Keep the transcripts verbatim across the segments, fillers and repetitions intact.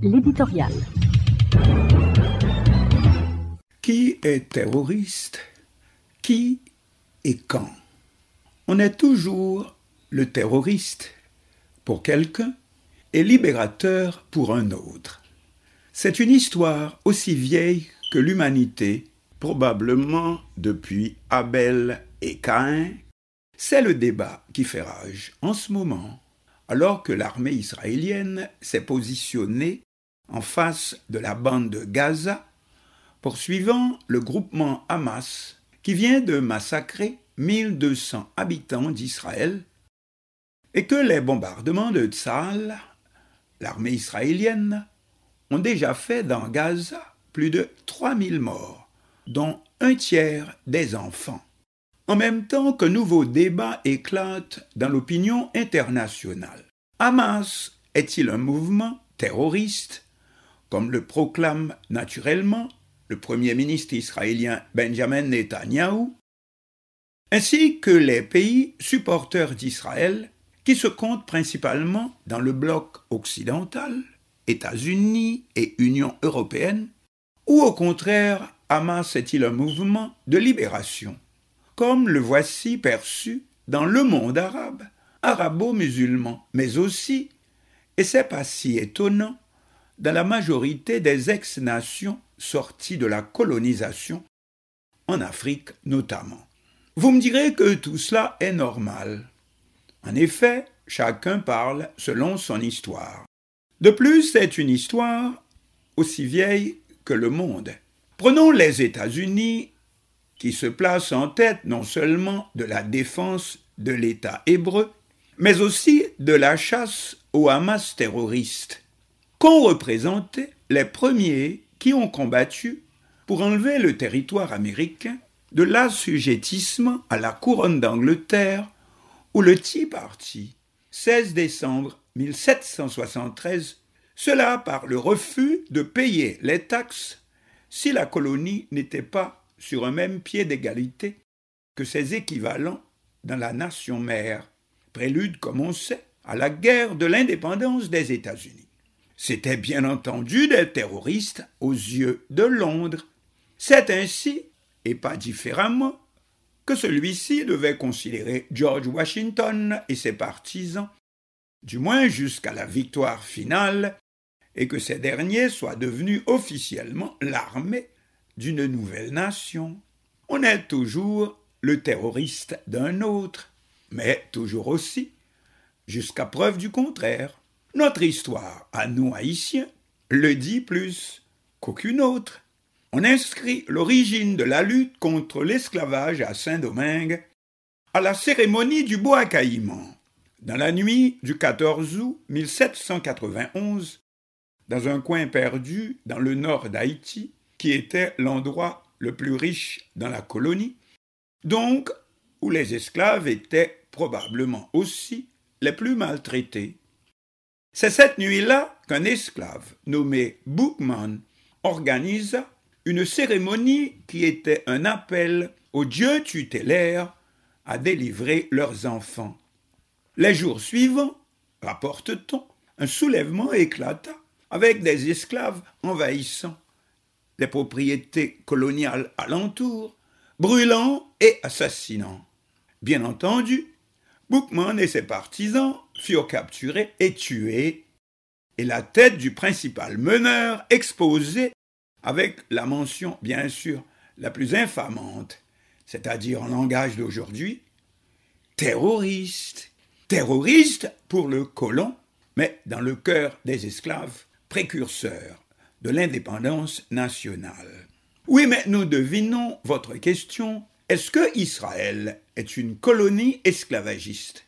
L'éditorial. Qui est terroriste? Qui et quand? On est toujours le terroriste pour quelqu'un et libérateur pour un autre. C'est une histoire aussi vieille que l'humanité, probablement depuis Abel et Caïn. C'est le débat qui fait rage en ce moment, alors que l'armée israélienne s'est positionnée en face de la bande de Gaza, poursuivant le groupement Hamas qui vient de massacrer mille deux cents habitants d'Israël, et que les bombardements de Tsahal, l'armée israélienne, ont déjà fait dans Gaza plus de trois mille morts, dont un tiers des enfants. En même temps qu'un nouveau débat éclate dans l'opinion internationale. Hamas est-il un mouvement terroriste, comme le proclame naturellement le Premier ministre israélien Benjamin Netanyahu, ainsi que les pays supporteurs d'Israël qui se comptent principalement dans le bloc occidental, États-Unis et Union européenne, ou au contraire, Hamas est-il un mouvement de libération, comme le voici perçu dans le monde arabe, arabo-musulman, mais aussi, et c'est pas si étonnant, dans la majorité des ex-nations sorties de la colonisation, en Afrique notamment. Vous me direz que tout cela est normal. En effet, chacun parle selon son histoire. De plus, c'est une histoire aussi vieille que le monde. Prenons les États-Unis, qui se placent en tête non seulement de la défense de l'État hébreu, mais aussi de la chasse aux Hamas terroristes, qu'ont représenté les premiers qui ont combattu pour enlever le territoire américain de l'assujettissement à la couronne d'Angleterre ou le Tea Party, seize décembre mille sept cent soixante-treize, cela par le refus de payer les taxes si la colonie n'était pas sur un même pied d'égalité que ses équivalents dans la nation mère, prélude, comme on sait, à la guerre de l'indépendance des États-Unis. C'était bien entendu des terroristes aux yeux de Londres. C'est ainsi, et pas différemment, que celui-ci devait considérer George Washington et ses partisans, du moins jusqu'à la victoire finale, et que ces derniers soient devenus officiellement l'armée d'une nouvelle nation. On est toujours le terroriste d'un autre, mais toujours aussi, jusqu'à preuve du contraire. Notre histoire, à nous Haïtiens, le dit plus qu'aucune autre. On inscrit l'origine de la lutte contre l'esclavage à Saint-Domingue à la cérémonie du Bois Caïman, dans la nuit du quatorze août mille sept cent quatre-vingt-onze, dans un coin perdu dans le nord d'Haïti, qui était l'endroit le plus riche dans la colonie, donc où les esclaves étaient probablement aussi les plus maltraités. C'est cette nuit-là qu'un esclave nommé Boukman organisa une cérémonie qui était un appel aux dieux tutélaires à délivrer leurs enfants. Les jours suivants, rapporte-t-on, un soulèvement éclata avec des esclaves envahissant les propriétés coloniales alentour, brûlant et assassinant. Bien entendu, Boukman et ses partisans furent capturés et tués, et la tête du principal meneur exposée avec la mention, bien sûr, la plus infamante, c'est-à-dire en langage d'aujourd'hui, terroriste. Terroriste pour le colon, mais dans le cœur des esclaves, précurseurs de l'indépendance nationale. Oui, mais nous devinons votre question. Est-ce que Israël est une colonie esclavagiste?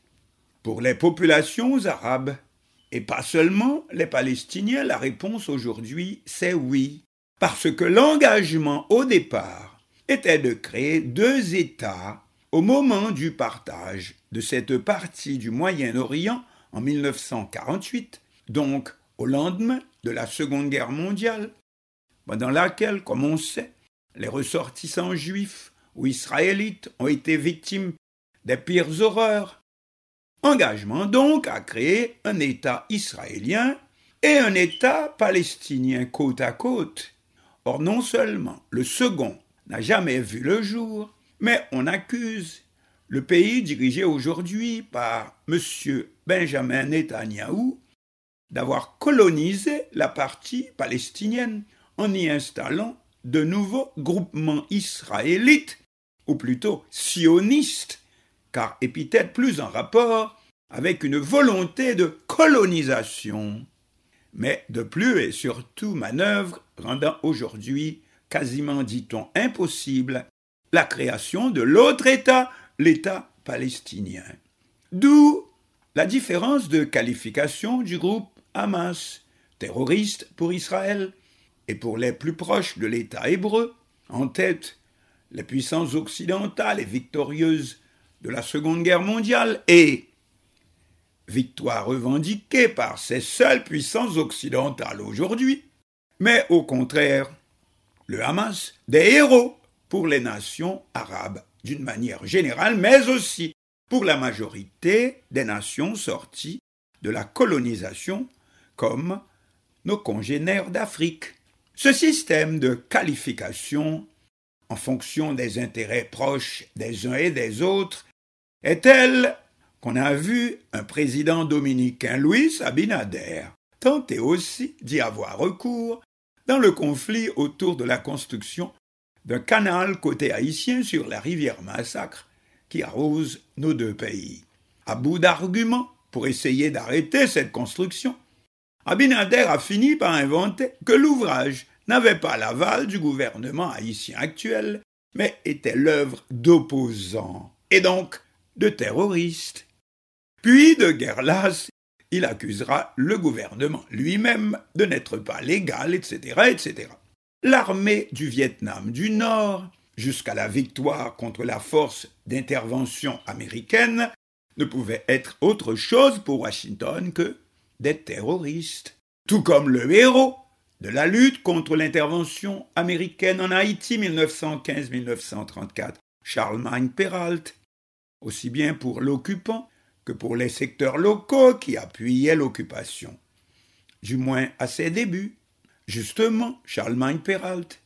Pour les populations arabes, et pas seulement les Palestiniens, la réponse aujourd'hui, c'est oui. Parce que l'engagement au départ était de créer deux États au moment du partage de cette partie du Moyen-Orient en mille neuf cent quarante-huit, donc au lendemain de la Seconde Guerre mondiale, pendant laquelle, comme on sait, les ressortissants juifs ou israélites ont été victimes des pires horreurs. Engagement donc à créer un État israélien et un État palestinien côte à côte. Or, non seulement le second n'a jamais vu le jour, mais on accuse le pays dirigé aujourd'hui par M. Benjamin Netanyahu d'avoir colonisé la partie palestinienne en y installant de nouveaux groupements israélites, ou plutôt sionistes, car épithète plus en rapport avec une volonté de colonisation, mais de plus et surtout manœuvre rendant aujourd'hui quasiment, dit-on, impossible la création de l'autre État, l'État palestinien. D'où la différence de qualification du groupe Hamas, terroriste pour Israël, et pour les plus proches de l'État hébreu, en tête les puissances occidentales et victorieuses de la Seconde Guerre mondiale et, victoire revendiquée par ces seules puissances occidentales aujourd'hui, mais au contraire, le Hamas, des héros pour les nations arabes d'une manière générale, mais aussi pour la majorité des nations sorties de la colonisation comme nos congénères d'Afrique. Ce système de qualification en fonction des intérêts proches des uns et des autres est tel qu'on a vu un président dominicain, Louis Abinader, tenter aussi d'y avoir recours dans le conflit autour de la construction d'un canal côté haïtien sur la rivière Massacre qui arrose nos deux pays. À bout d'arguments pour essayer d'arrêter cette construction, Abinader a fini par inventer que l'ouvrage n'avait pas l'aval du gouvernement haïtien actuel, mais était l'œuvre d'opposants, et donc de terroristes. Puis, de guerre lasse, il accusera le gouvernement lui-même de n'être pas légal, et cetera, et cetera. L'armée du Vietnam du Nord, jusqu'à la victoire contre la force d'intervention américaine, ne pouvait être autre chose pour Washington que des terroristes, tout comme le héros de la lutte contre l'intervention américaine en Haïti dix-neuf cent quinze à dix-neuf cent trente-quatre, Charlemagne Peralte, aussi bien pour l'occupant que pour les secteurs locaux qui appuyaient l'occupation, du moins à ses débuts. Justement, Charlemagne Peralte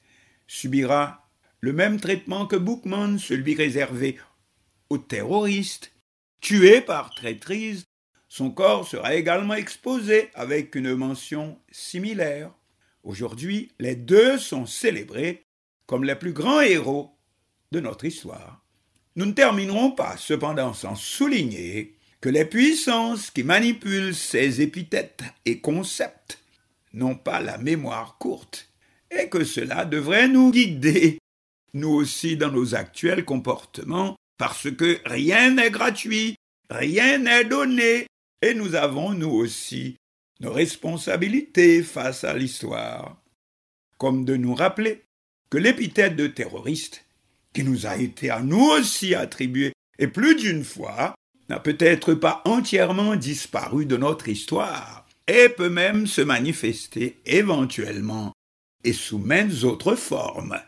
subira le même traitement que Boukman, celui réservé aux terroristes. Tué par traîtrise, son corps sera également exposé avec une mention similaire. Aujourd'hui, les deux sont célébrés comme les plus grands héros de notre histoire. Nous ne terminerons pas cependant sans souligner que les puissances qui manipulent ces épithètes et concepts n'ont pas la mémoire courte et que cela devrait nous guider, nous aussi, dans nos actuels comportements, parce que rien n'est gratuit, rien n'est donné, et nous avons, nous aussi, nos responsabilités face à l'histoire. Comme de nous rappeler que l'épithète de terroriste, qui nous a été à nous aussi attribuée, et plus d'une fois, n'a peut-être pas entièrement disparu de notre histoire, et peut même se manifester éventuellement, et sous maintes autres formes.